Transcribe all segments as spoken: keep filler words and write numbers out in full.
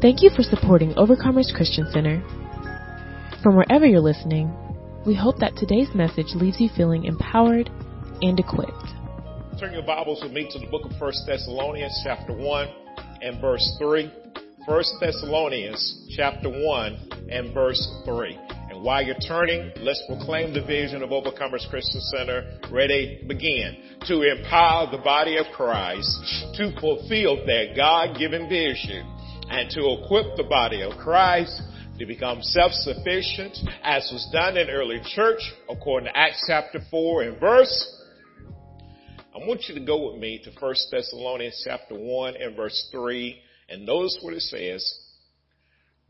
Thank you for supporting Overcomers Christian Center. From wherever you're listening, we hope that today's message leaves you feeling empowered and equipped. Turn your Bibles with me to the book of First Thessalonians chapter one and verse three. First Thessalonians chapter one and verse three. And while you're turning, let's proclaim the vision of Overcomers Christian Center. Ready, begin. To empower the body of Christ to fulfill their God-given vision and to equip the body of Christ to become self-sufficient, as was done in early church, according to Acts chapter four and verse. I want you to go with me to First Thessalonians chapter one and verse three, and notice what it says.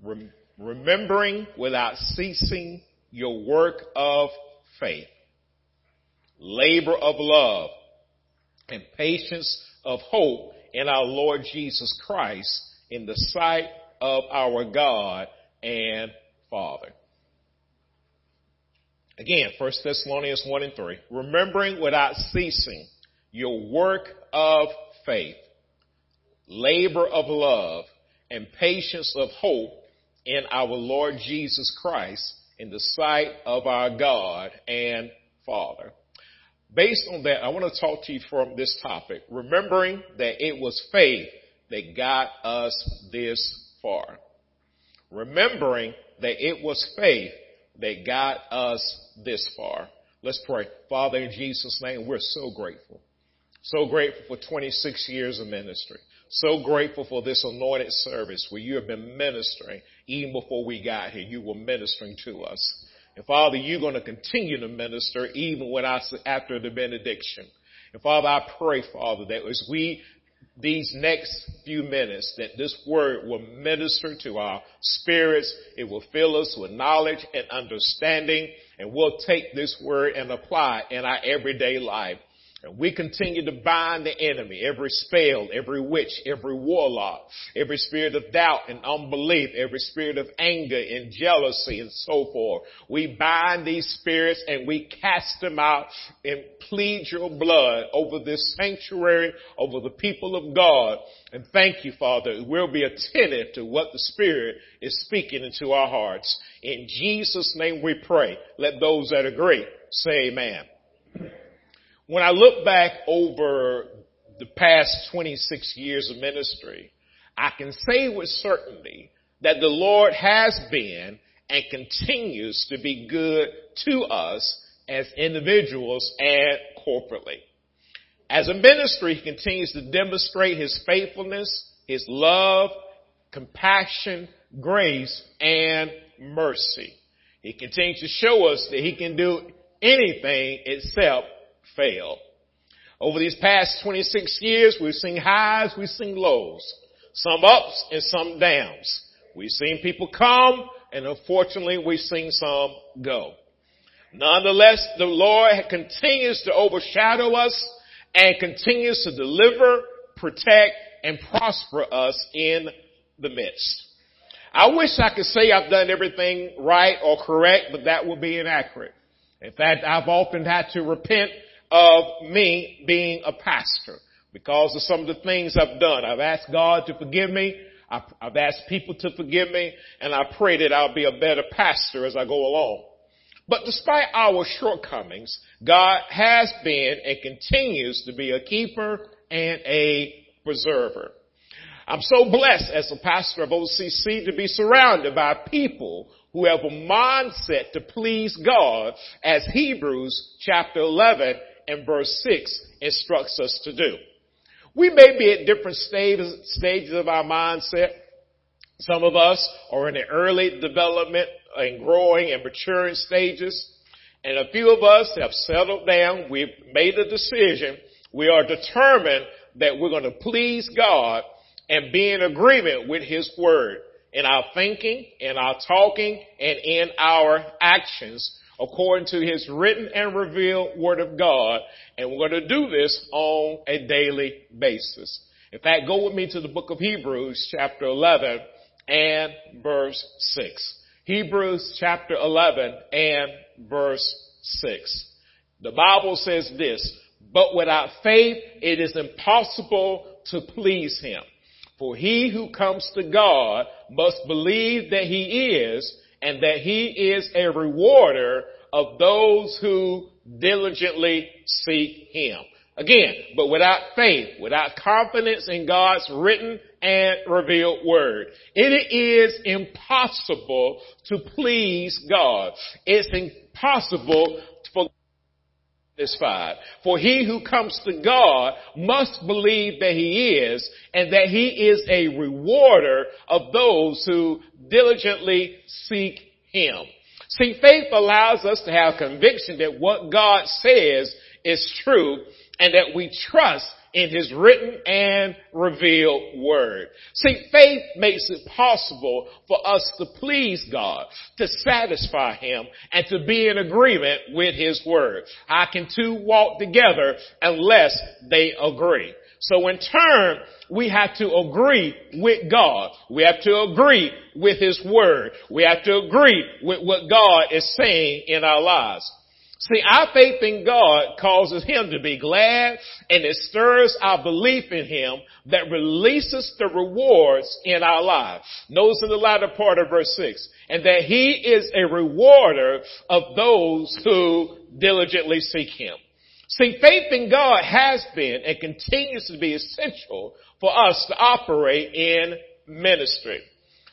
Rem- remembering without ceasing your work of faith, labor of love, and patience of hope in our Lord Jesus Christ, in the sight of our God and Father. Again, First Thessalonians one and three. Remembering without ceasing your work of faith, labor of love, and patience of hope in our Lord Jesus Christ, in the sight of our God and Father. Based on that, I want to talk to you from this topic, remembering that it was faith that got us this far. Remembering that it was faith that got us this far. Let's pray. Father, in Jesus' name, we're so grateful. So grateful for twenty-six years of ministry. So grateful for this anointed service where you have been ministering. Even before we got here, you were ministering to us. And Father, you're going to continue to minister even when I, after the benediction. And Father, I pray, Father, that as we these next few minutes, that this word will minister to our spirits. It will fill us with knowledge and understanding, and we'll take this word and apply it in our everyday life. And we continue to bind the enemy, every spell, every witch, every warlock, every spirit of doubt and unbelief, every spirit of anger and jealousy and so forth. We bind these spirits and we cast them out and plead your blood over this sanctuary, over the people of God. And thank you, Father. We'll be attentive to what the Spirit is speaking into our hearts. In Jesus' name we pray. Let those that agree say amen. When I look back over the past twenty-six years of ministry, I can say with certainty that the Lord has been and continues to be good to us as individuals and corporately. As a ministry, he continues to demonstrate his faithfulness, his love, compassion, grace, and mercy. He continues to show us that he can do anything except fail. Over these past twenty-six years, we've seen highs, we've seen lows, some ups and some downs. We've seen people come, and unfortunately, we've seen some go. Nonetheless, the Lord continues to overshadow us and continues to deliver, protect, and prosper us in the midst. I wish I could say I've done everything right or correct, but that would be inaccurate. In fact, I've often had to repent of me being a pastor because of some of the things I've done. I've asked God to forgive me. I've asked people to forgive me, and I pray that I'll be a better pastor as I go along. But despite our shortcomings, God has been and continues to be a keeper and a preserver. I'm so blessed as a pastor of O C C to be surrounded by people who have a mindset to please God, as Hebrews chapter eleven and verse six instructs us to do. We may be at different stages, stages of our mindset. Some of us are in the early development and growing and maturing stages. And a few of us have settled down. We've made a decision. We are determined that we're going to please God and be in agreement with his word in our thinking, in our talking, and in our actions according to his written and revealed word of God. And we're going to do this on a daily basis. In fact, go with me to the book of Hebrews chapter eleven and verse six. Hebrews chapter eleven and verse six. The Bible says this, but without faith, it is impossible to please him. For he who comes to God must believe that he is, and that he is a rewarder of those who diligently seek him. Again, but without faith, without confidence in God's written and revealed word, it is impossible to please God. It's impossible for God to be satisfied. For he who comes to God must believe that he is, and that he is a rewarder of those who diligently seek him. See, faith allows us to have conviction that what God says is true, and that we trust in his written and revealed word. See, faith makes it possible for us to please God, to satisfy him, and to be in agreement with his word. How can two walk together unless they agree? So in turn, we have to agree with God. We have to agree with his word. We have to agree with what God is saying in our lives. See, our faith in God causes him to be glad, and it stirs our belief in him that releases the rewards in our lives. Notice in the latter part of verse six, and that he is a rewarder of those who diligently seek him. See, faith in God has been and continues to be essential for us to operate in ministry.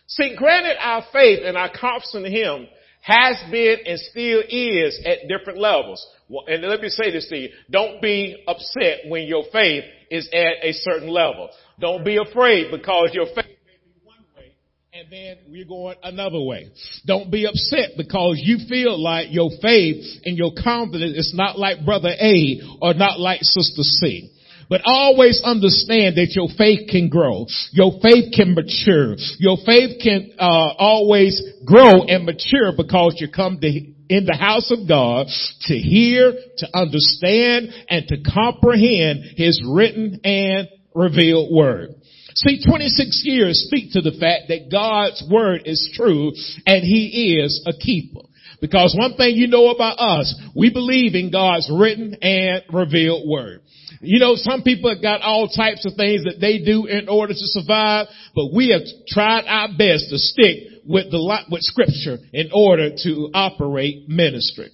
See, granted, our faith and our confidence in him has been and still is at different levels. Well, and let me say this to you. Don't be upset when your faith is at a certain level. Don't be afraid because your faith may be one way and then we're going another way. Don't be upset because you feel like your faith and your confidence is not like Brother A or not like Sister C. But always understand that your faith can grow. Your faith can mature. Your faith can uh always grow and mature because you come to in the house of God to hear, to understand, and to comprehend his written and revealed word. See, twenty-six years speak to the fact that God's word is true and he is a keeper. Because one thing you know about us, we believe in God's written and revealed word. You know, some people have got all types of things that they do in order to survive, but we have tried our best to stick with the with scripture in order to operate ministry.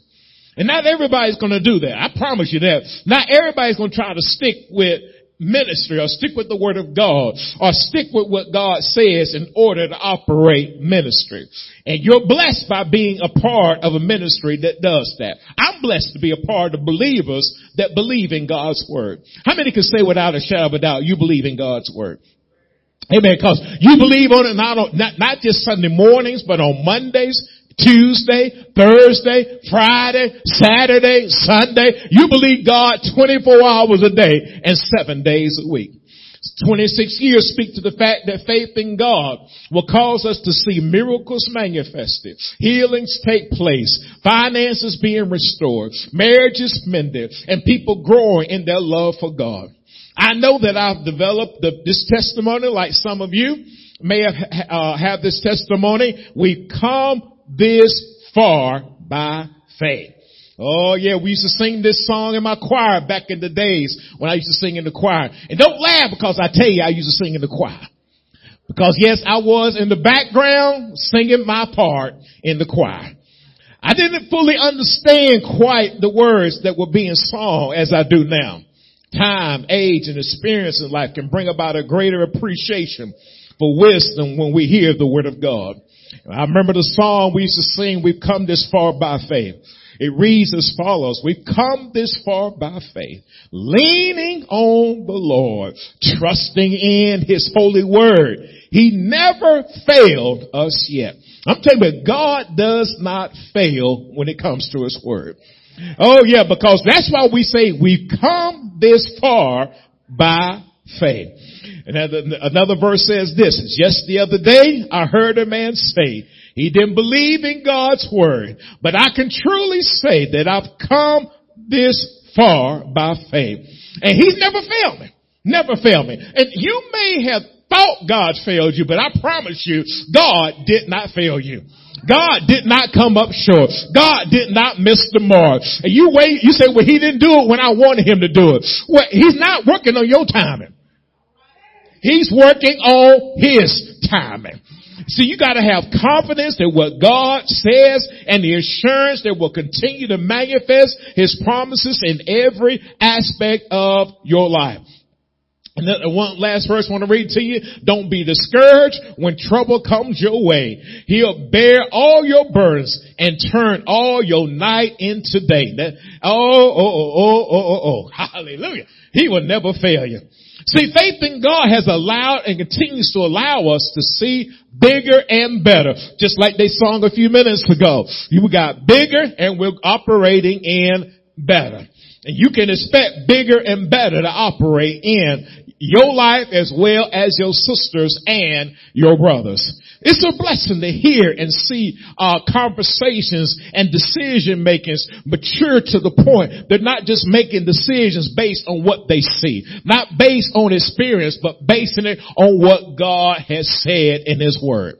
And not everybody's going to do that. I promise you that. Not everybody's going to try to stick with ministry or stick with the word of God or stick with what God says in order to operate ministry. And you're blessed by being a part of a ministry that does that. I'm blessed to be a part of believers that believe in God's word. How many can say without a shadow of a doubt you believe in God's word? Amen. Because you believe on it not, on, not, not just Sunday mornings, but on Mondays, Tuesday, Thursday, Friday, Saturday, Sunday. You believe God twenty-four hours a day and seven days a week. twenty-six years speak to the fact that faith in God will cause us to see miracles manifested, healings take place, finances being restored, marriages mended, and people growing in their love for God. I know that I've developed the, this testimony like some of you may have uh, have this testimony. We've come this far by faith. Oh yeah, we used to sing this song in my choir back in the days when I used to sing in the choir. And don't laugh because I tell you I used to sing in the choir. Because yes, I was in the background singing my part in the choir. I didn't fully understand quite the words that were being sung as I do now. Time, age, and experience in life can bring about a greater appreciation for wisdom when we hear the word of God. I remember the song we used to sing, We've Come This Far by Faith. It reads as follows, we've come this far by faith, leaning on the Lord, trusting in his holy word. He never failed us yet. I'm telling you, God does not fail when it comes to his word. Oh yeah, because that's why we say we've come this far by faith. And another verse says this, just the other day I heard a man say he didn't believe in God's word, but I can truly say that I've come this far by faith. And he's never failed me, never failed me. And you may have thought God failed you, but I promise you, God did not fail you. God did not come up short. God did not miss the mark. And you wait, you say, well, he didn't do it when I wanted him to do it. Well, he's not working on your timing. He's working on his timing. See, you got to have confidence that what God says and the assurance that will continue to manifest his promises in every aspect of your life. And then one last verse I want to read to you. Don't be discouraged when trouble comes your way. He'll bear all your burdens and turn all your night into day. That, oh, oh, oh, oh, oh, oh, hallelujah. He will never fail you. See, faith in God has allowed and continues to allow us to see bigger and better. Just like they sung a few minutes ago. We got bigger and we're operating in better. And you can expect bigger and better to operate in your life as well as your sisters and your brothers. It's a blessing to hear and see uh conversations and decision makings mature to the point they're not just making decisions based on what they see, not based on experience, but basing it on what God has said in his word.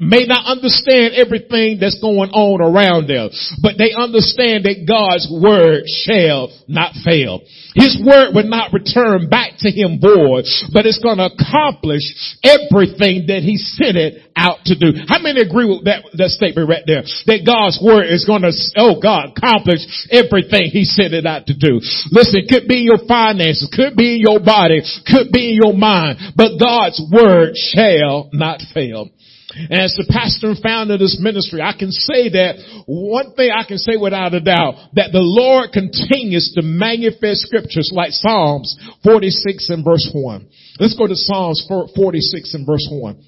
May not understand everything that's going on around them, but they understand that God's word shall not fail. His word will not return back to him void, but it's going to accomplish everything that he sent it out to do. How many agree with that, that statement right there? That God's word is going to, oh God, accomplish everything he sent it out to do. Listen, it could be in your finances, could be in your body, could be in your mind, but God's word shall not fail. And as the pastor and founder of this ministry, I can say that one thing I can say without a doubt, that the Lord continues to manifest scriptures like Psalms forty-six and verse one. Let's go to Psalms forty-six and verse one.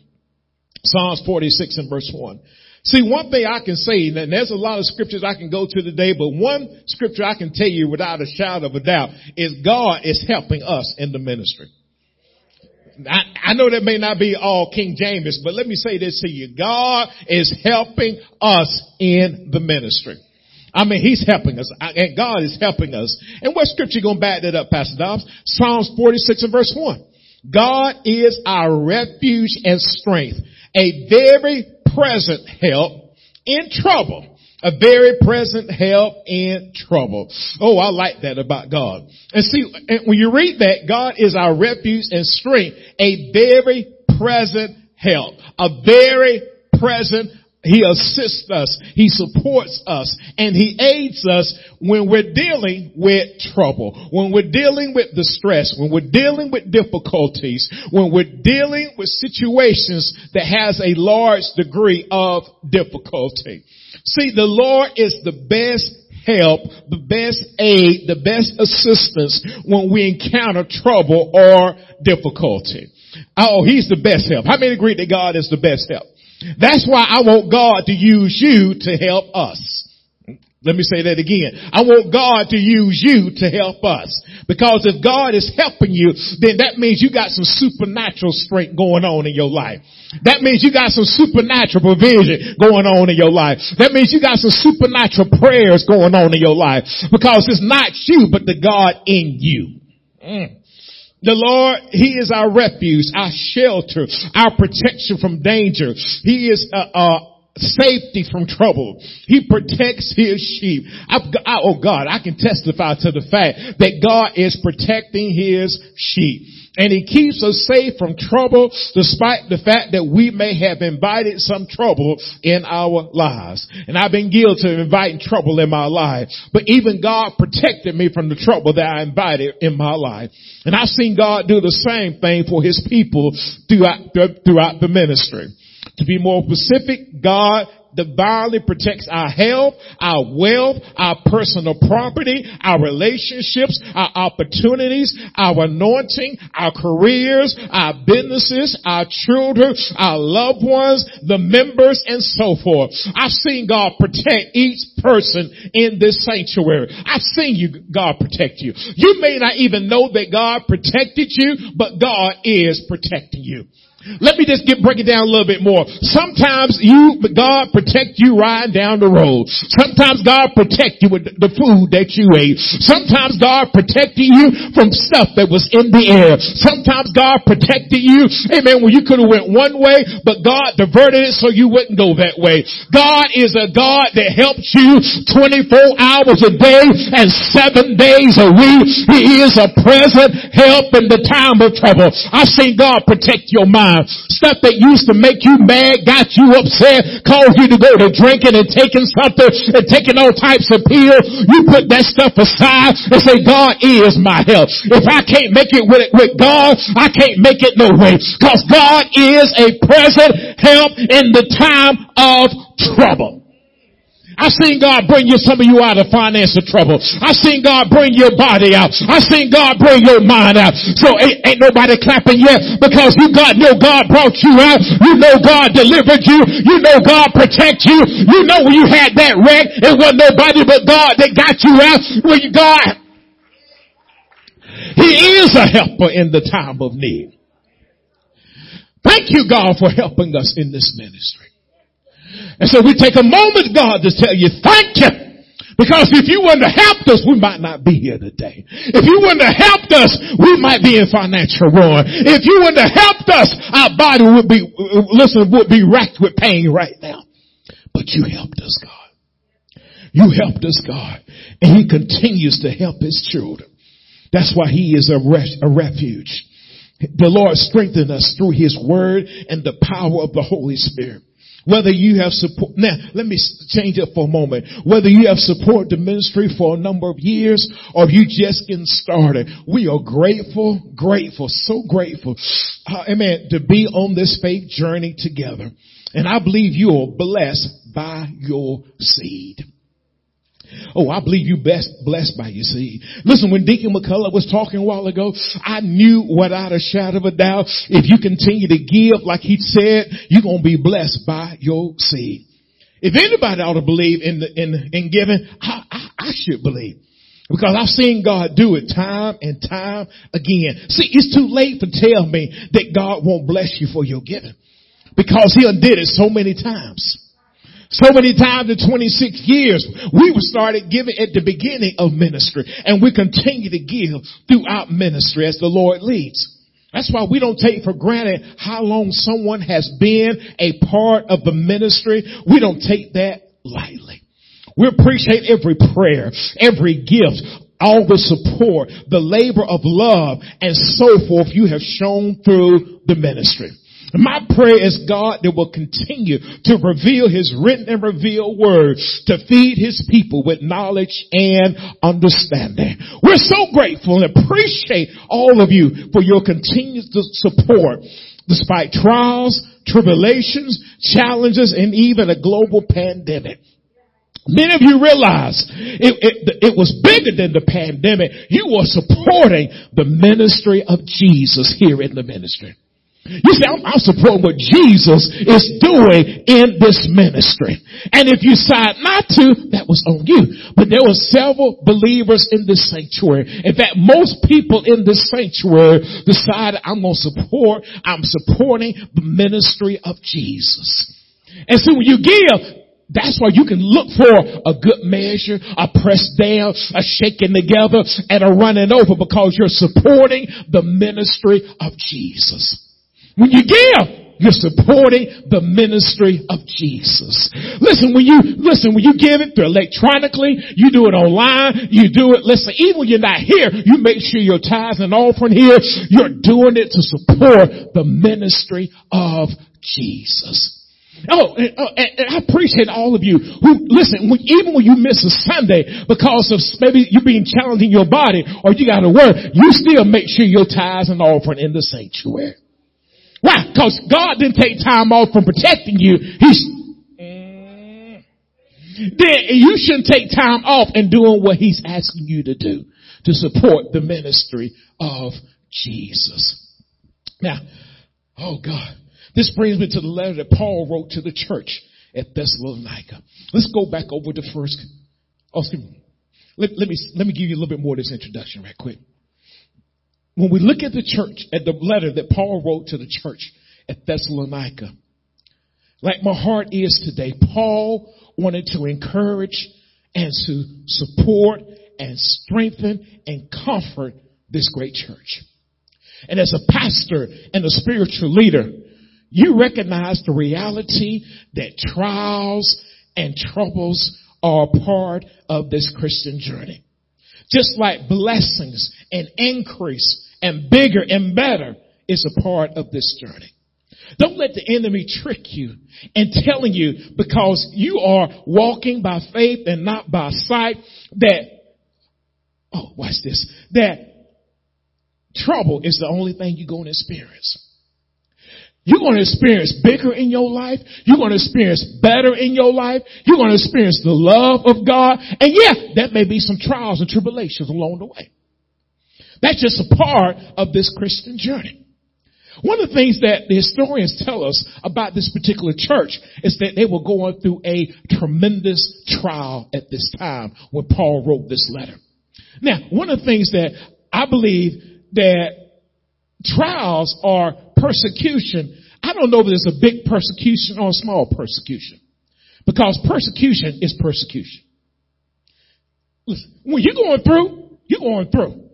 Psalms forty-six and verse one. See, one thing I can say, and there's a lot of scriptures I can go to today, but one scripture I can tell you without a shadow of a doubt is God is helping us in the ministry. I, I know that may not be all King James, but let me say this to you. God is helping us in the ministry. I mean, he's helping us, and God is helping us. And what scripture going to back that up, Pastor Dobbs? Psalms forty-six and verse one. God is our refuge and strength, a very present help in trouble. A very present help in trouble. Oh, I like that about God. And see, when you read that, God is our refuge and strength, a very present help, a very present. He assists us, he supports us, and he aids us when we're dealing with trouble, when we're dealing with distress, when we're dealing with difficulties, when we're dealing with situations that has a large degree of difficulty. See, the Lord is the best help, the best aid, the best assistance when we encounter trouble or difficulty. Oh, he's the best help. How many agree that God is the best help? That's why I want God to use you to help us. Let me say that again. I want God to use you to help us. Because if God is helping you, then that means you got some supernatural strength going on in your life. That means you got some supernatural provision going on in your life. That means you got some supernatural prayers going on in your life. Because it's not you, but the God in you. Mm. The Lord, he is our refuge, our shelter, our protection from danger. He is a, a safety from trouble. He protects his sheep. I, I, oh God, I can testify to the fact that God is protecting his sheep. And he keeps us safe from trouble despite the fact that we may have invited some trouble in our lives. And I've been guilty of inviting trouble in my life. But even God protected me from the trouble that I invited in my life. And I've seen God do the same thing for his people throughout, throughout the ministry. To be more specific, God divinely protects our health, our wealth, our personal property, our relationships, our opportunities, our anointing, our careers, our businesses, our children, our loved ones, the members, and so forth. I've seen God protect each person in this sanctuary. I've seen you, God protect you. You may not even know that God protected you, but God is protecting you. Let me just get, break it down a little bit more. Sometimes you, God protect you riding down the road. Sometimes God protect you with the food that you ate. Sometimes God protected you from stuff that was in the air. Sometimes God protected you, amen, when you could have went one way, but God diverted it so you wouldn't go that way. God is a God that helps you twenty-four hours a day and seven days a week. He is a present help in the time of trouble. I've seen God protect your mind. Stuff that used to make you mad, got you upset, caused you to go to drinking and taking something and taking all types of pills. You put that stuff aside and say, God is my help. If I can't make it with, with God, I can't make it no way. Because God is a present help in the time of trouble. I've seen God bring you, some of you out of financial trouble. I've seen God bring your body out. I've seen God bring your mind out. So ain't, ain't nobody clapping yet, because you God know God brought you out. You know God delivered you. You know God protect you. You know when you had that wreck, it wasn't nobody but God that got you out. When you God, He is a helper in the time of need. Thank you, God, for helping us in this ministry. And so we take a moment, God, to tell you, thank you. Because if you wouldn't have helped us, we might not be here today. If you wouldn't have helped us, we might be in financial ruin. If you wouldn't have helped us, our body would be, listen, would be racked with pain right now. But you helped us, God. You helped us, God. And He continues to help His children. That's why He is a, res- a refuge. The Lord strengthened us through His word and the power of the Holy Spirit. Whether you have support, now let me change it for a moment. Whether you have supported the ministry for a number of years or you just getting started, we are grateful, grateful, so grateful, uh, amen, to be on this faith journey together. And I believe you are blessed by your seed. Oh, I believe you best blessed by your seed. Listen, when Deacon McCullough was talking a while ago, I knew without a shadow of a doubt, if you continue to give like he said, you're going to be blessed by your seed. If anybody ought to believe in the, in, in giving, I, I, I should believe. Because I've seen God do it time and time again. See, it's too late to tell me that God won't bless you for your giving. Because He done did it so many times. So many times in twenty-six years, we started giving at the beginning of ministry, and we continue to give throughout ministry as the Lord leads. That's why we don't take for granted how long someone has been a part of the ministry. We don't take that lightly. We appreciate every prayer, every gift, all the support, the labor of love, and so forth you have shown through the ministry. My prayer is, God, that will continue to reveal His written and revealed word to feed His people with knowledge and understanding. We're so grateful and appreciate all of you for your continued support despite trials, tribulations, challenges, and even a global pandemic. Many of you realize it, it, it was bigger than the pandemic. You were supporting the ministry of Jesus here in the ministry. You say, I'm, I'm supporting what Jesus is doing in this ministry. And if you decide not to, that was on you. But there were several believers in this sanctuary. In fact, most people in this sanctuary decided, I'm going to support, I'm supporting the ministry of Jesus. And so when you give, that's why you can look for a good measure, a pressed down, a shaking together, and a running over, because you're supporting the ministry of Jesus. When you give, you're supporting the ministry of Jesus. Listen, when you, listen, when you give it through electronically, you do it online, you do it, listen, even when you're not here, you make sure your tithes and offering here, you're doing it to support the ministry of Jesus. Oh, and, and, and I appreciate all of you who, listen, when, even when you miss a Sunday because of maybe you being challenged in your body or you got to work, you still make sure your tithes and offering in the sanctuary. Why? Because God didn't take time off from protecting you. He's, mm. Then you shouldn't take time off in doing what He's asking you to do to support the ministry of Jesus. Now, oh God, this brings me to the letter that Paul wrote to the church at Thessalonica. Let's go back over the first. Oh, excuse me. Let, let me let me give you a little bit more of this introduction right quick. When we look at the church, at the letter that Paul wrote to the church at Thessalonica. Like my heart is today, Paul wanted to encourage and to support and strengthen and comfort this great church. And as a pastor and a spiritual leader, you recognize the reality that trials and troubles are part of this Christian journey. Just like blessings and increase and bigger and better is a part of this journey. Don't let the enemy trick you and telling you because you are walking by faith and not by sight that, oh, watch this, that trouble is the only thing you're going to experience. You're going to experience bigger in your life. You're going to experience better in your life. You're going to experience the love of God. And yeah, that may be some trials and tribulations along the way. That's just a part of this Christian journey. One of the things that the historians tell us about this particular church is that they were going through a tremendous trial at this time when Paul wrote this letter. Now, one of the things that I believe that trials are persecution. I don't know if it's a big persecution or a small persecution, because persecution is persecution. Listen, when you're going through, you're going through.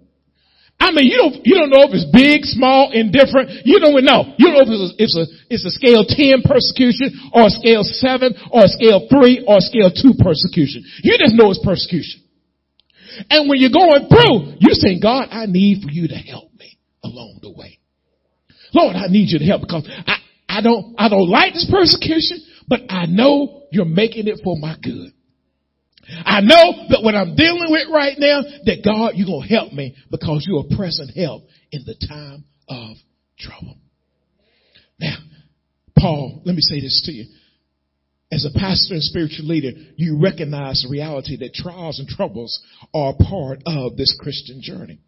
I mean, you don't, you don't know if it's big, small, indifferent. You don't know. You don't know if it's a, it's a, it's a scale ten persecution or a scale seven or a scale three or a scale two persecution. You just know it's persecution. And when you're going through, you're saying, God, I need for you to help me along the way. Lord, I need you to help because I, I don't, I don't like this persecution, but I know you're making it for my good. I know that what I'm dealing with right now, that God, you're going to help me because you're a present help in the time of trouble. Now, Paul, let me say this to you. As a pastor and spiritual leader, you recognize the reality that trials and troubles are part of this Christian journey.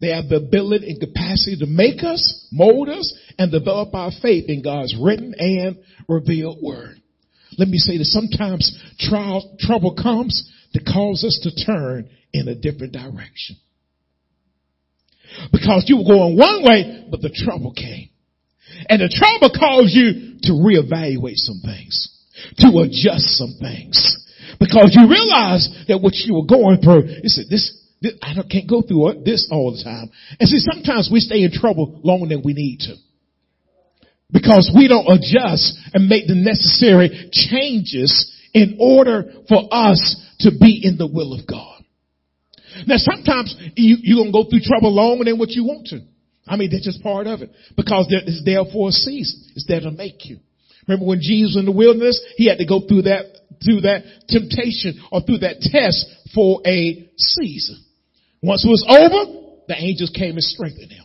They have the ability and capacity to make us, mold us, and develop our faith in God's written and revealed word. Let me say that sometimes trial, trouble comes to cause us to turn in a different direction. Because you were going one way, but the trouble came. And the trouble caused you to reevaluate some things, to adjust some things. Because you realized that what you were going through, you said, this, this I don't, can't go through this all the time. And see, sometimes we stay in trouble longer than we need to. Because we don't adjust and make the necessary changes in order for us to be in the will of God. Now, sometimes you, you're going to go through trouble longer than what you want to. I mean, that's just part of it. Because there, it's there for a season. It's there to make you. Remember when Jesus was in the wilderness, he had to go through that, through that temptation or through that test for a season. Once it was over, the angels came and strengthened him.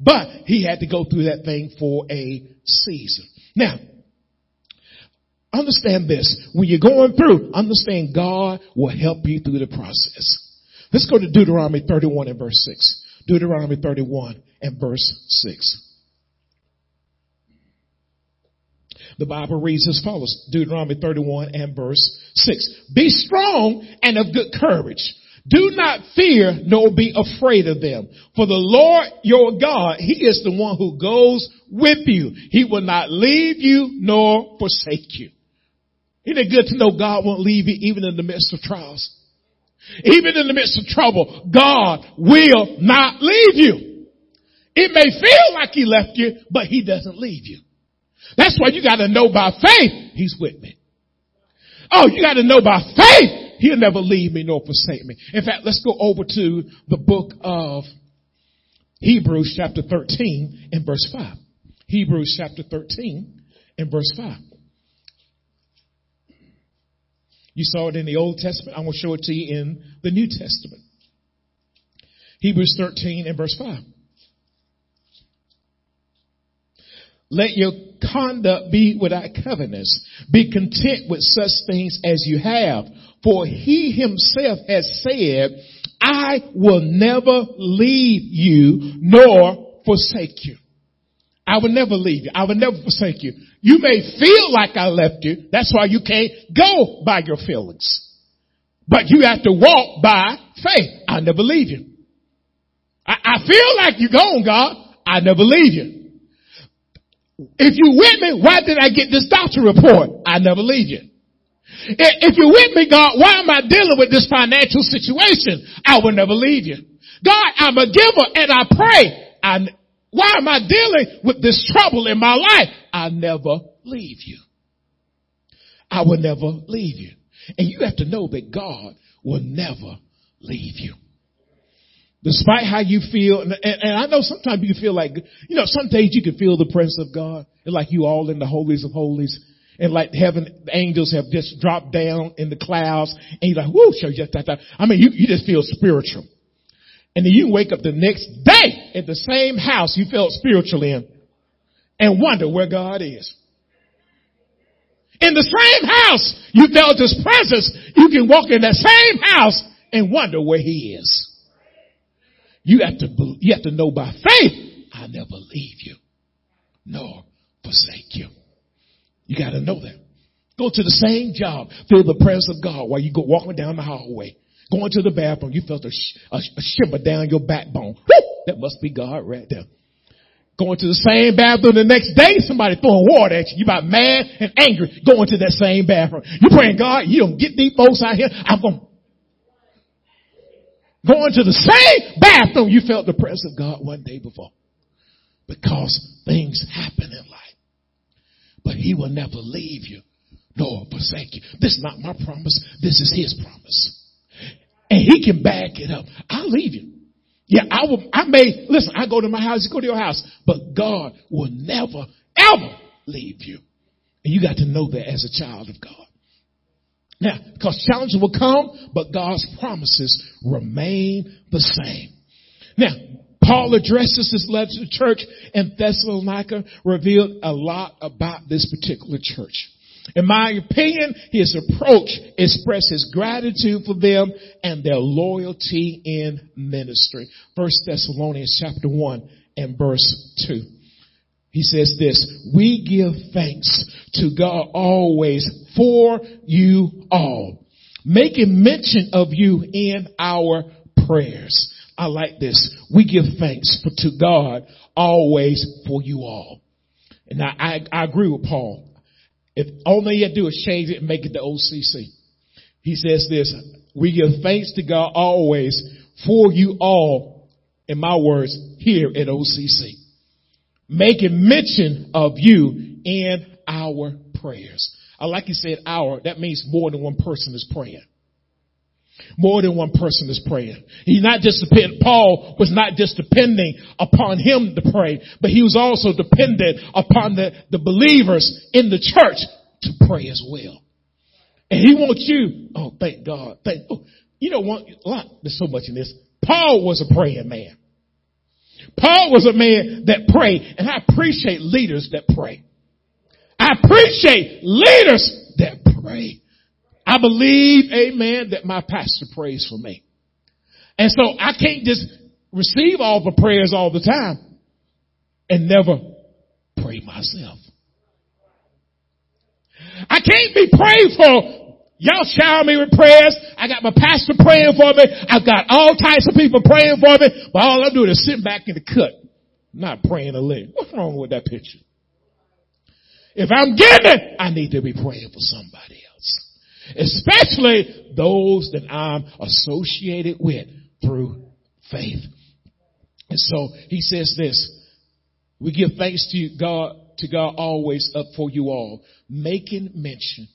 But he had to go through that thing for a season. Now, understand this. When you're going through, understand God will help you through the process. Let's go to Deuteronomy thirty-one and verse six. Deuteronomy thirty-one and verse six. The Bible reads as follows. Deuteronomy thirty-one and verse six. Be strong and of good courage. Do not fear, nor be afraid of them. For the Lord your God, he is the one who goes with you. He will not leave you nor forsake you. Isn't it good to know God won't leave you even in the midst of trials? Even in the midst of trouble, God will not leave you. It may feel like he left you, but he doesn't leave you. That's why you got to know by faith, he's with me. Oh, you got to know by faith. He'll never leave me nor forsake me. In fact, let's go over to the book of Hebrews chapter thirteen and verse five. Hebrews chapter thirteen and verse five. You saw it in the Old Testament. I'm going to show it to you in the New Testament. Hebrews thirteen and verse five. Let your conduct be without covetousness. Be content with such things as you have. For he himself has said, I will never leave you nor forsake you. I will never leave you. I will never forsake you. You may feel like I left you. That's why you can't go by your feelings. But you have to walk by faith. I'll never leave you. I, I feel like you're gone, God. I never leave you. If you with me, why did I get this doctor report? I never leave you. If you're with me, God, why am I dealing with this financial situation? I will never leave you. God, I'm a giver and I pray. I, why am I dealing with this trouble in my life? I never leave you. I will never leave you. And you have to know that God will never leave you. Despite how you feel, and, and, and I know sometimes you feel like, you know, some days you can feel the presence of God. It's like you all in the holies of holies. And like heaven, the angels have just dropped down in the clouds. And you're like, whoo, I mean, you, you just feel spiritual. And then you wake up the next day at the same house you felt spiritual in and wonder where God is. In the same house you felt his presence, you can walk in that same house and wonder where he is. You have to, you have to know by faith, I never leave you nor forsake you. You got to know that. Go to the same job. Feel the presence of God while you go walking down the hallway. Going to the bathroom. You felt a, sh- a, sh- a shiver down your backbone. Woo! That must be God right there. Going to the same bathroom the next day. Somebody throwing water at you. You about mad and angry. Going to that same bathroom. You praying, God, you don't get these folks out here. I'm going. Going to the same bathroom. You felt the presence of God one day before. Because things happen in life. But he will never leave you nor forsake you. This is not my promise. This is his promise. And he can back it up. I'll leave you. Yeah, I will. I may, listen, I go to my house, you go to your house. But God will never, ever leave you. And you got to know that as a child of God. Now, because challenges will come, but God's promises remain the same. Now, Paul addresses this letter to the church in Thessalonica, revealed a lot about this particular church. In my opinion, his approach expresses gratitude for them and their loyalty in ministry. First Thessalonians chapter one and verse two. He says this, we give thanks to God always for you all, making mention of you in our prayers. I like this. We give thanks for, to God always for you all. And I, I, I agree with Paul. If only you do is change it and make it the O C C. He says this, we give thanks to God always for you all, in my words, here at O C C. Making mention of you in our prayers. I like he said our, that means more than one person is praying. More than one person is praying. He's not just dependent. Paul was not just depending upon him to pray, but he was also dependent upon the, the believers in the church to pray as well. And he wants you. Oh, thank God. Thank. Oh, you know what? There's so much in this. Paul was a praying man. Paul was a man that prayed, and I appreciate leaders that pray. I appreciate leaders that pray. I believe, amen, that my pastor prays for me. And so I can't just receive all the prayers all the time and never pray myself. I can't be prayed for. Y'all shower me with prayers. I got my pastor praying for me. I've got all types of people praying for me. But all I'm doing is sitting back in the cut, not praying a lick. What's wrong with that picture? If I'm giving, I need to be praying for somebody else. Especially those that I'm associated with through faith. And so he says this, we give thanks to you, God, to God always up for you all, making mention,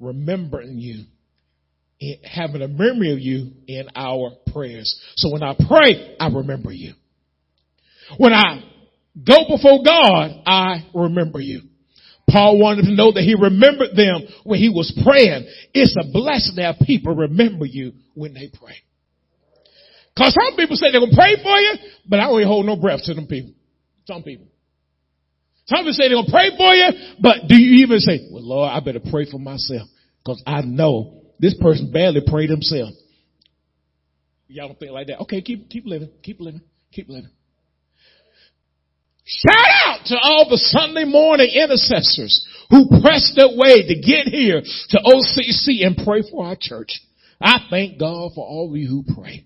remembering you, having a memory of you in our prayers. So when I pray, I remember you. When I go before God, I remember you. Paul wanted to know that he remembered them when he was praying. It's a blessing to have people remember you when they pray. Because some people say they're going to pray for you, but I ain't hold no breath to them people. Some people. Some people say they're going to pray for you, but do you even say, well, Lord, I better pray for myself because I know this person barely prayed himself. Y'all don't think like that. Okay, keep keep living, keep living, keep living. Shout out to all the Sunday morning intercessors who pressed their way to get here to O C C and pray for our church. I thank God for all of you who pray.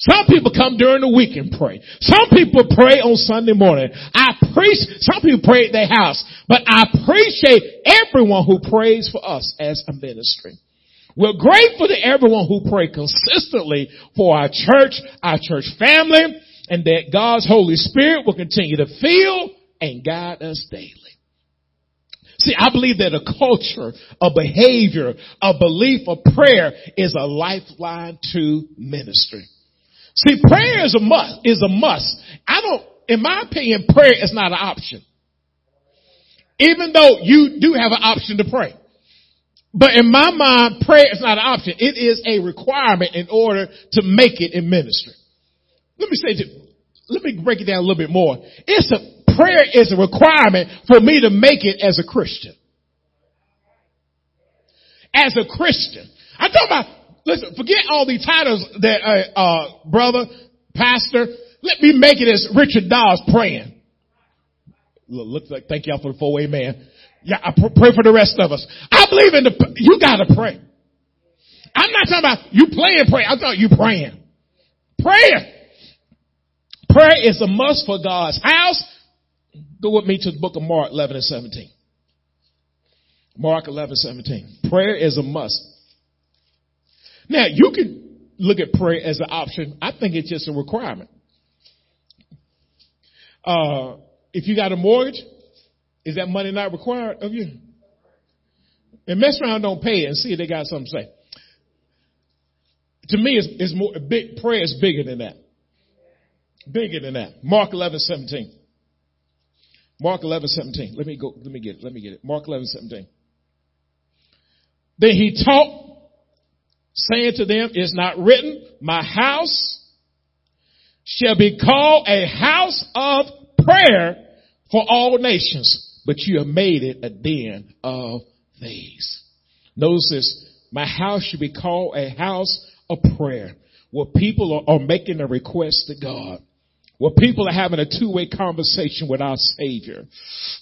Some people come during the week and pray. Some people pray on Sunday morning. I preach, some people pray at their house. But I appreciate everyone who prays for us as a ministry. We're grateful to everyone who prays consistently for our church, our church family, and that God's Holy Spirit will continue to fill and guide us daily. See, I believe that a culture, a behavior, a belief, a prayer is a lifeline to ministry. See, prayer is a must, is a must. I don't, in my opinion, prayer is not an option. Even though you do have an option to pray. But in my mind, prayer is not an option. It is a requirement in order to make it in ministry. Let me say, let me break it down a little bit more. It's a, prayer is a requirement for me to make it as a Christian. As a Christian. I'm talking about, listen, forget all the titles that, uh, uh, brother, pastor, let me make it as Richard Dobbs praying. Looks like, thank y'all for the four-way man. Yeah, I pray for the rest of us. I believe in the, you gotta pray. I'm not talking about you playing prayer. I'm talking you praying. Prayer. Prayer is a must for God's house. Go with me to the book of Mark eleven and seventeen. Mark eleven, seventeen. Prayer is a must. Now, you can look at prayer as an option. I think it's just a requirement. Uh, if you got a mortgage, is that money not required of you? And mess around, don't pay it and see if they got something to say. To me, it's, it's more, big, prayer is bigger than that. Bigger than that. Mark eleven, seventeen. Mark eleven, seventeen. Let me go, let me get it, let me get it. Mark eleven, seventeen. Then he taught, saying to them, it's not written, my house shall be called a house of prayer for all nations, but you have made it a den of thieves. Notice this, my house should be called a house of prayer, where people are, are making a request to God, where people are having a two-way conversation with our Savior.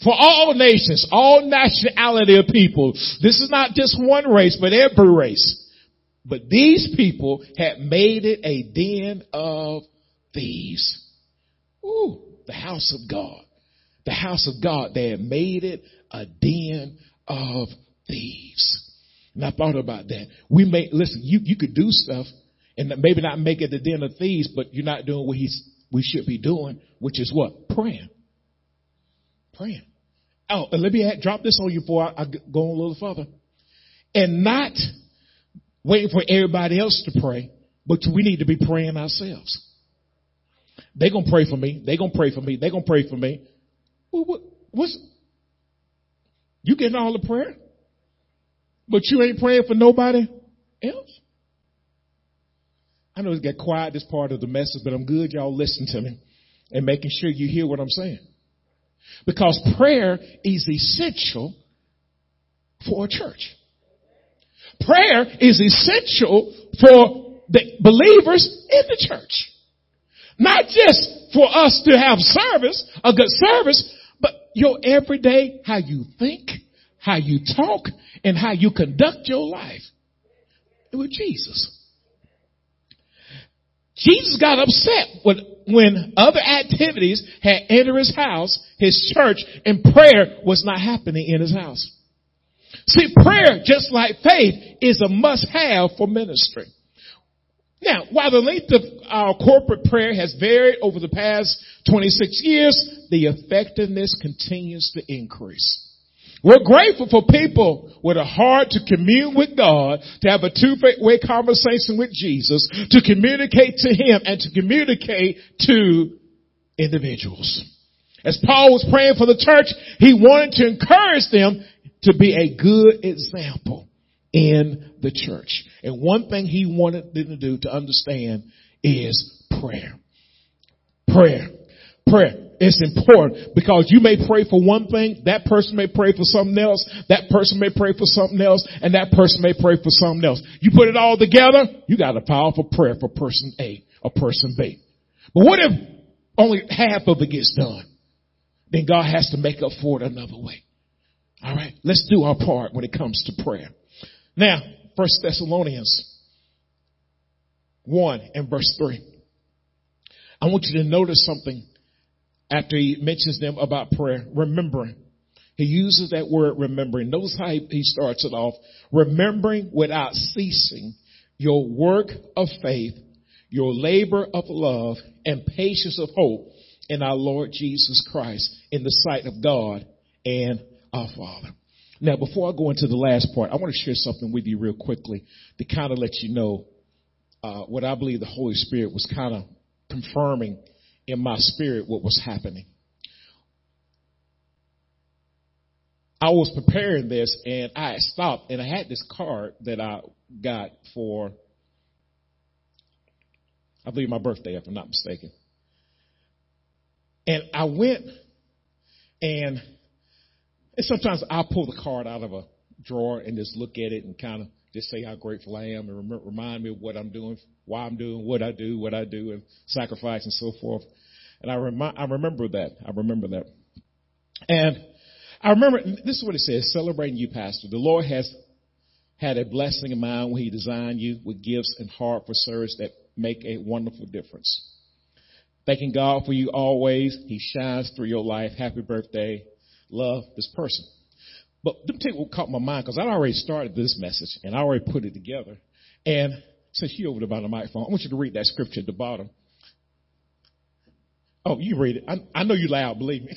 For all nations, all nationality of people, this is not just one race, but every race. But these people had made it a den of thieves. Ooh, the house of God. The house of God, they had made it a den of thieves. And I thought about that. We may, listen, you, you could do stuff and maybe not make it the den of thieves, but you're not doing what he's, we should be doing, which is what? Praying. Praying. Oh, and let me add, drop this on you before I, I go on a little further. And not waiting for everybody else to pray, but we need to be praying ourselves. They're going to pray for me. They're going to pray for me. They're going to pray for me. What, what's, you getting all the prayer, but you ain't praying for nobody else? I know it got quiet this part of the message, but I'm good y'all listen to me and making sure you hear what I'm saying. Because prayer is essential for a church. Prayer is essential for the believers in the church. Not just for us to have service, a good service, but your everyday, how you think, how you talk, and how you conduct your life with Jesus. Jesus got upset when, when other activities had entered his house, his church, and prayer was not happening in his house. See, prayer, just like faith, is a must-have for ministry. Now, while the length of our corporate prayer has varied over the past twenty-six years, the effectiveness continues to increase. We're grateful for people with a heart to commune with God, to have a two-way conversation with Jesus, to communicate to Him, and to communicate to individuals. As Paul was praying for the church, he wanted to encourage them to be a good example in the church. And one thing he wanted them to do to understand is prayer. Prayer. Prayer. It's important because you may pray for one thing, that person may pray for something else, that person may pray for something else, and that person may pray for something else. You put it all together, you got a powerful prayer for person A or person B. But what if only half of it gets done? Then God has to make up for it another way. All right, let's do our part when it comes to prayer. Now, First Thessalonians one and verse three. I want you to notice something after he mentions them about prayer. Remembering. He uses that word remembering. Notice how he, he starts it off. Remembering without ceasing your work of faith, your labor of love, and patience of hope in our Lord Jesus Christ in the sight of God and our Father. Now, before I go into the last part, I want to share something with you real quickly to kind of let you know uh, what I believe the Holy Spirit was kind of confirming in my spirit what was happening. I was preparing this, and I stopped, and I had this card that I got for, I believe, my birthday, if I'm not mistaken. And I went, and, and sometimes I'll pull the card out of a drawer and just look at it and kind of just say how grateful I am and rem- remind me of what I'm doing, why I'm doing, what I do, what I do, and sacrifice and so forth. And I, rem- I remember that. I remember that. And I remember, this is what it says, celebrating you, Pastor. The Lord has had a blessing in mind when he designed you with gifts and heart for service that make a wonderful difference. Thanking God for you always. He shines through your life. Happy birthday. Love this person. But let me tell you what caught my mind, because I'd already started this message, and I already put it together. And since you're over there by the microphone, I want you to read that scripture at the bottom. Oh, you read it. I, I know you loud, believe me.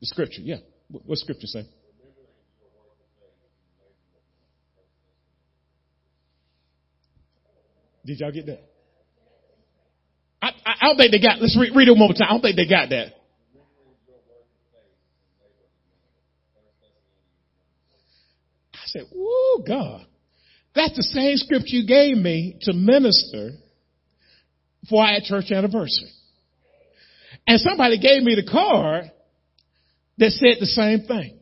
The scripture, yeah. What, what scripture say? Did y'all get that? I, I, I don't think they got. Let's re- read it one more time. I don't think they got that. I said, "Woo, God, that's the same scripture you gave me to minister for our church anniversary." And somebody gave me the card that said the same thing,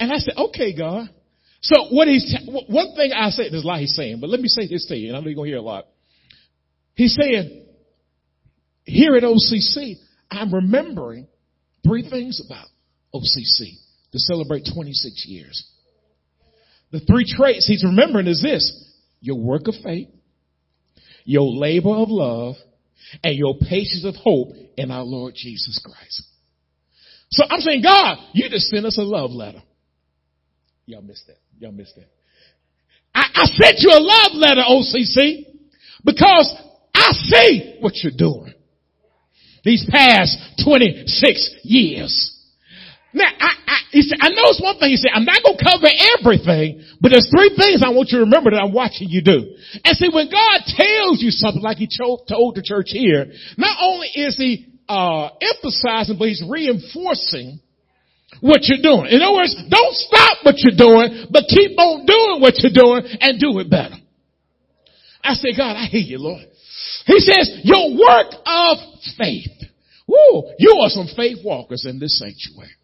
and I said, "Okay, God." So what he's, one thing I said, there's a lot he's saying, but let me say this to you, and I know you're going to hear a lot. He's saying, here at O C C, I'm remembering three things about O C C to celebrate twenty-six years. The three traits he's remembering is this: your work of faith, your labor of love, and your patience of hope in our Lord Jesus Christ. So I'm saying, God, you just sent us a love letter. Y'all missed that. Y'all missed that. I, I sent you a love letter, O C C, because I see what you're doing these past twenty-six years. Now, I, I, he said, I know it's one thing. He said, I'm not going to cover everything, but there's three things I want you to remember that I'm watching you do. And see, when God tells you something like he told the church here, not only is he uh emphasizing, but he's reinforcing what you're doing. In other words, don't stop what you're doing, but keep on doing what you're doing and do it better. I said, God, I hear you, Lord. He says, your work of faith. Woo, you are some faith walkers in this sanctuary.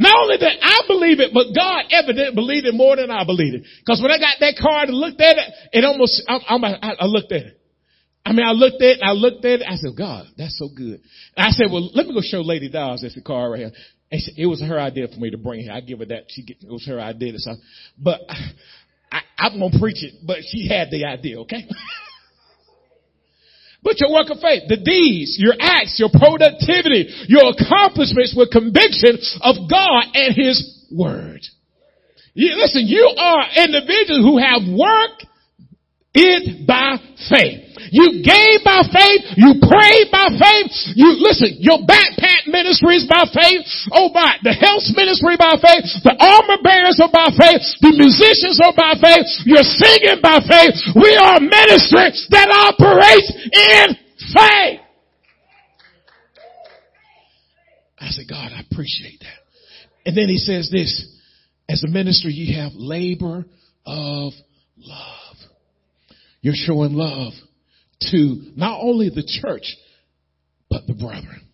Not only that I believe it, but God evidently believed it more than I believed it. Because when I got that card and looked at it, it almost, I, I, I looked at it. I mean, I looked at it, I looked at it, I said, God, that's so good. And I said, well, let me go show Lady Dobbs this card right here. And it was her idea for me to bring her. I give her that. She get, it was her idea. So, but I, I'm going to preach it. But she had the idea, okay? But your work of faith, the deeds, your acts, your productivity, your accomplishments with conviction of God and his word. You, listen, you are individuals who have worked it by faith. You gave by faith. You prayed by faith. You, listen, your backpack ministry is by faith. Oh my, the health ministry by faith. The armor bearers are by faith. The musicians are by faith. You're singing by faith. We are a ministry that operates in faith. I said, God, I appreciate that. And then he says this, as a ministry, you have labor of love. You're showing love to not only the church, but the brethren.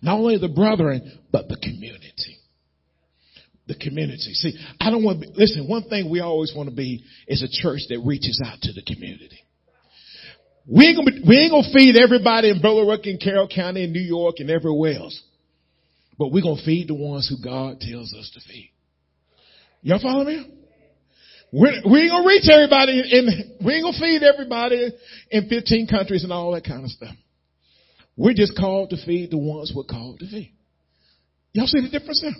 Not only the brethren, but the community. The community. See, I don't want to be, listen, one thing we always want to be is a church that reaches out to the community. We ain't gonna, we ain't gonna feed everybody in Billerick and Carroll County and New York and everywhere else. But we're gonna feed the ones who God tells us to feed. Y'all follow me? We're, we ain't going to reach everybody, and we ain't going to feed everybody in fifteen countries and all that kind of stuff. We're just called to feed the ones we're called to feed. Y'all see the difference now?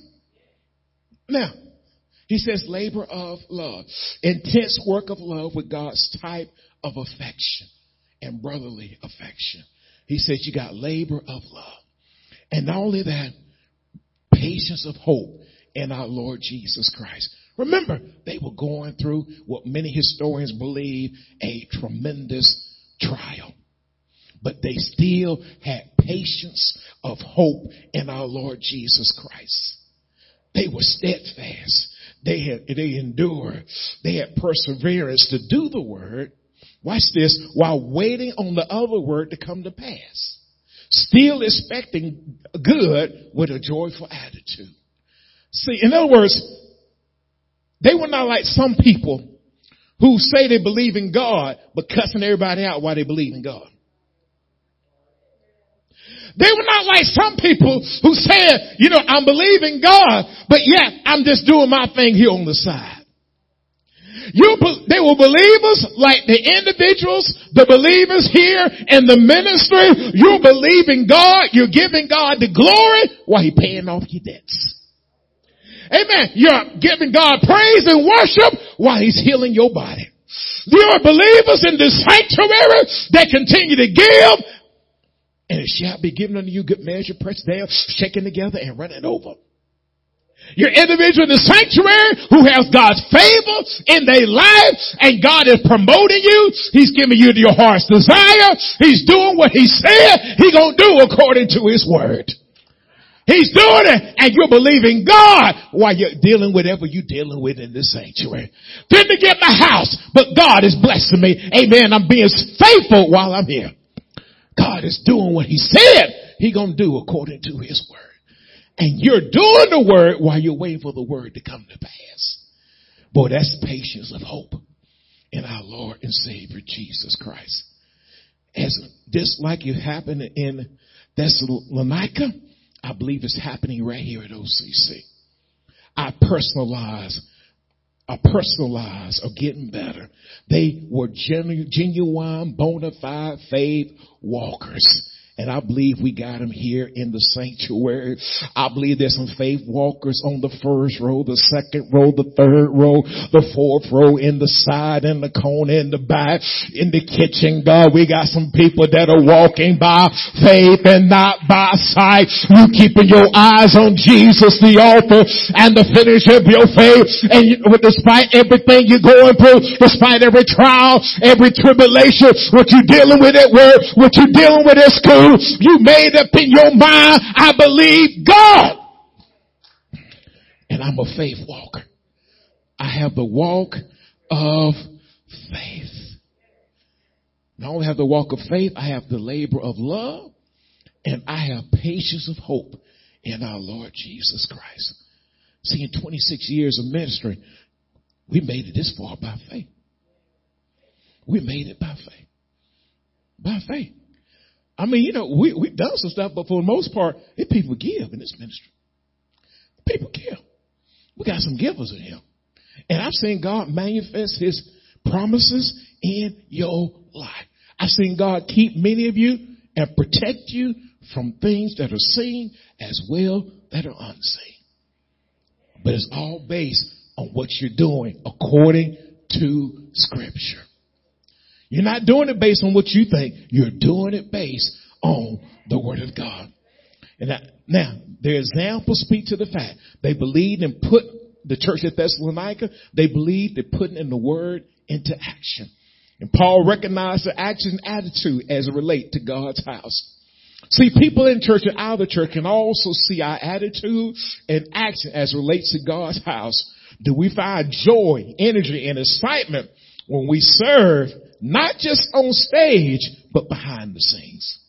Now, he says labor of love, intense work of love with God's type of affection and brotherly affection. He says you got labor of love. And not only that, patience of hope in our Lord Jesus Christ. Remember, they were going through what many historians believe a tremendous trial. But they still had patience of hope in our Lord Jesus Christ. They were steadfast. They had, they endured. They had perseverance to do the word. Watch this, while waiting on the other word to come to pass. Still expecting good with a joyful attitude. See, in other words, they were not like some people who say they believe in God, but cussing everybody out while they believe in God. They were not like some people who said, you know, I'm believing God, but yet I'm just doing my thing here on the side. You, they were believers like the individuals, the believers here in the ministry. You believe in God. You're giving God the glory while He's paying off your debts. Amen. You're giving God praise and worship while He's healing your body. There are believers in this sanctuary that continue to give, and it shall be given unto you good measure, pressed down, shaken together, and running over. Your individual in the sanctuary who has God's favor in their life, and God is promoting you. He's giving you your heart's desire. He's doing what He said He's going to do according to His word. He's doing it, and you're believing God while you're dealing with whatever you're dealing with in this sanctuary. Didn't get my house, but God is blessing me. Amen. I'm being faithful while I'm here. God is doing what He said He's going to do according to His word. And you're doing the word while you're waiting for the word to come to pass. Boy, that's patience of hope in our Lord and Savior Jesus Christ. As just like it happened in Thessalonica, I believe it's happening right here at O C C. I personalize, I personalize are getting better. They were genu- genuine, bona fide faith walkers. And I believe we got them here in the sanctuary. I believe there's some faith walkers on the first row, the second row, the third row, the fourth row, in the side, in the corner, in the back, in the kitchen. God, we got some people that are walking by faith and not by sight. You keeping your eyes on Jesus, the author and the finisher of your faith. And despite everything you're going through, despite every trial, every tribulation, what you're dealing with at work, what you're dealing with at school, you made up in your mind, I believe God. And I'm a faith walker. I have the walk of faith. Not only have the walk of faith, I have the labor of love, and I have patience of hope in our Lord Jesus Christ. See, in twenty-six years of ministry, we made it this far by faith. We made it by faith. By faith. I mean, you know, we, we've done some stuff, but for the most part, it people give in this ministry. People give. We got some givers in here. And I've seen God manifest His promises in your life. I've seen God keep many of you and protect you from things that are seen as well that are unseen. But it's all based on what you're doing according to Scripture. You're not doing it based on what you think. You're doing it based on the word of God. And that, now, their examples speak to the fact they believed and put the church at Thessalonica. They believed in putting in the word into action. And Paul recognized the action and attitude as it relates to God's house. See, people in church and out of the church can also see our attitude and action as it relates to God's house. Do we find joy, energy, and excitement when we serve? Not just on stage, but behind the scenes.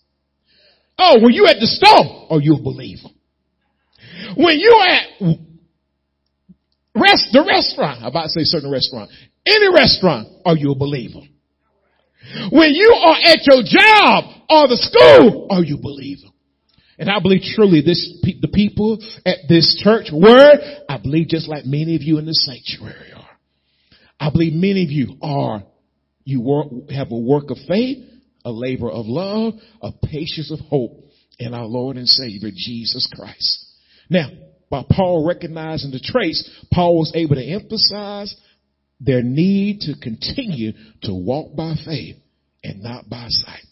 Oh, when you at the store, oh, you're a believer. When you at rest, the restaurant, I'm about to say certain restaurant, any restaurant, are you a believer? When you are at your job or the school, are you a believer? And I believe truly this, the people at this church were, I believe just like many of you in the sanctuary are. I believe many of you are, you work, have a work of faith, a labor of love, a patience of hope in our Lord and Savior, Jesus Christ. Now, by Paul recognizing the traits, Paul was able to emphasize their need to continue to walk by faith and not by sight.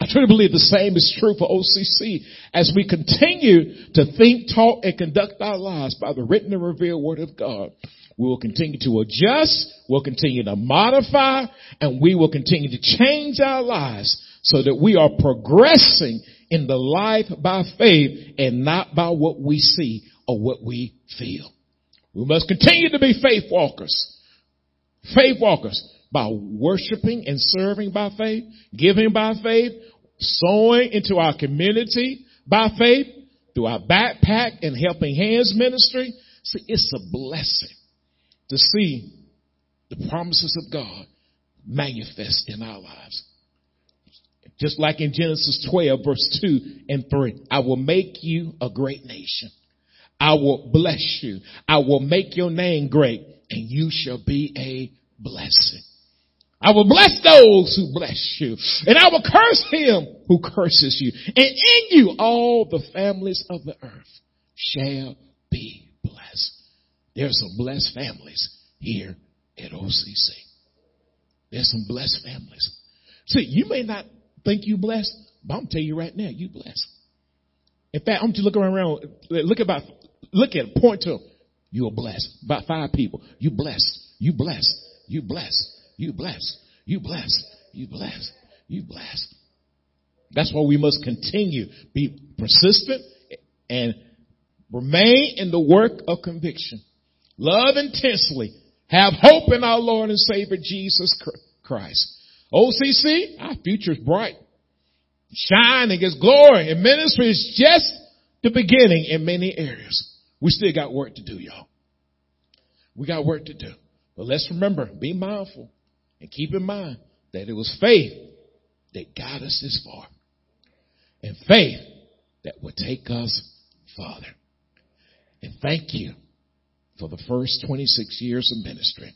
I truly believe the same is true for O C C as we continue to think, talk, and conduct our lives by the written and revealed Word of God. We will continue to adjust, we'll continue to modify, and we will continue to change our lives so that we are progressing in the life by faith and not by what we see or what we feel. We must continue to be faith walkers. Faith walkers by worshiping and serving by faith, giving by faith, sowing into our community by faith, through our backpack and helping hands ministry. See, it's a blessing to see the promises of God manifest in our lives. Just like in Genesis twelve, verse two and three, I will make you a great nation. I will bless you. I will make your name great, and you shall be a blessing. I will bless those who bless you, and I will curse him who curses you. And in you all the families of the earth shall be blessed. There's some blessed families here at O C C. There's some blessed families. See, you may not think you blessed, but I'm telling you right now, you blessed. In fact, I'm just looking around, look about, look at, point to them. You're blessed. About five people. You blessed. You blessed. You blessed. You blessed. You blessed. You blessed. You blessed. That's why we must continue, be persistent, and remain in the work of conviction. Love intensely. Have hope in our Lord and Savior, Jesus Christ. O C C, our future is bright. Shining His glory. And ministry is just the beginning in many areas. We still got work to do, y'all. We got work to do. But let's remember, be mindful, and keep in mind that it was faith that got us this far. And faith that will take us farther. And thank you for the first twenty-six years of ministry.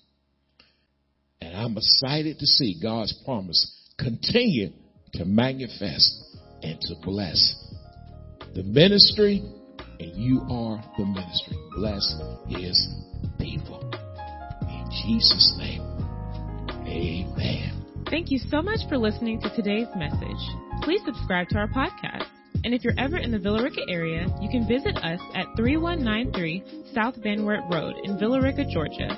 And I'm excited to see God's promise continue to manifest and to bless the ministry, and you are the ministry. Bless His people. In Jesus' name, amen. Thank you so much for listening to today's message. Please subscribe to our podcast. And if you're ever in the Villa Rica area, you can visit us at thirty-one ninety-three South Vanwart Road in Villa Rica, Georgia,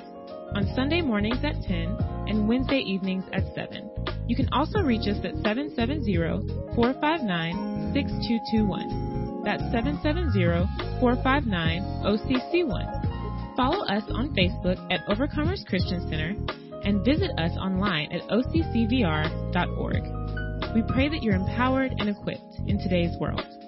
on Sunday mornings at ten and Wednesday evenings at seven. You can also reach us at seven seven zero, four five nine, six two two one. That's seven seven zero, four five nine, O C C one. Follow us on Facebook at Overcomers Christian Center and visit us online at O C C V R dot org. We pray that you're empowered and equipped in today's world.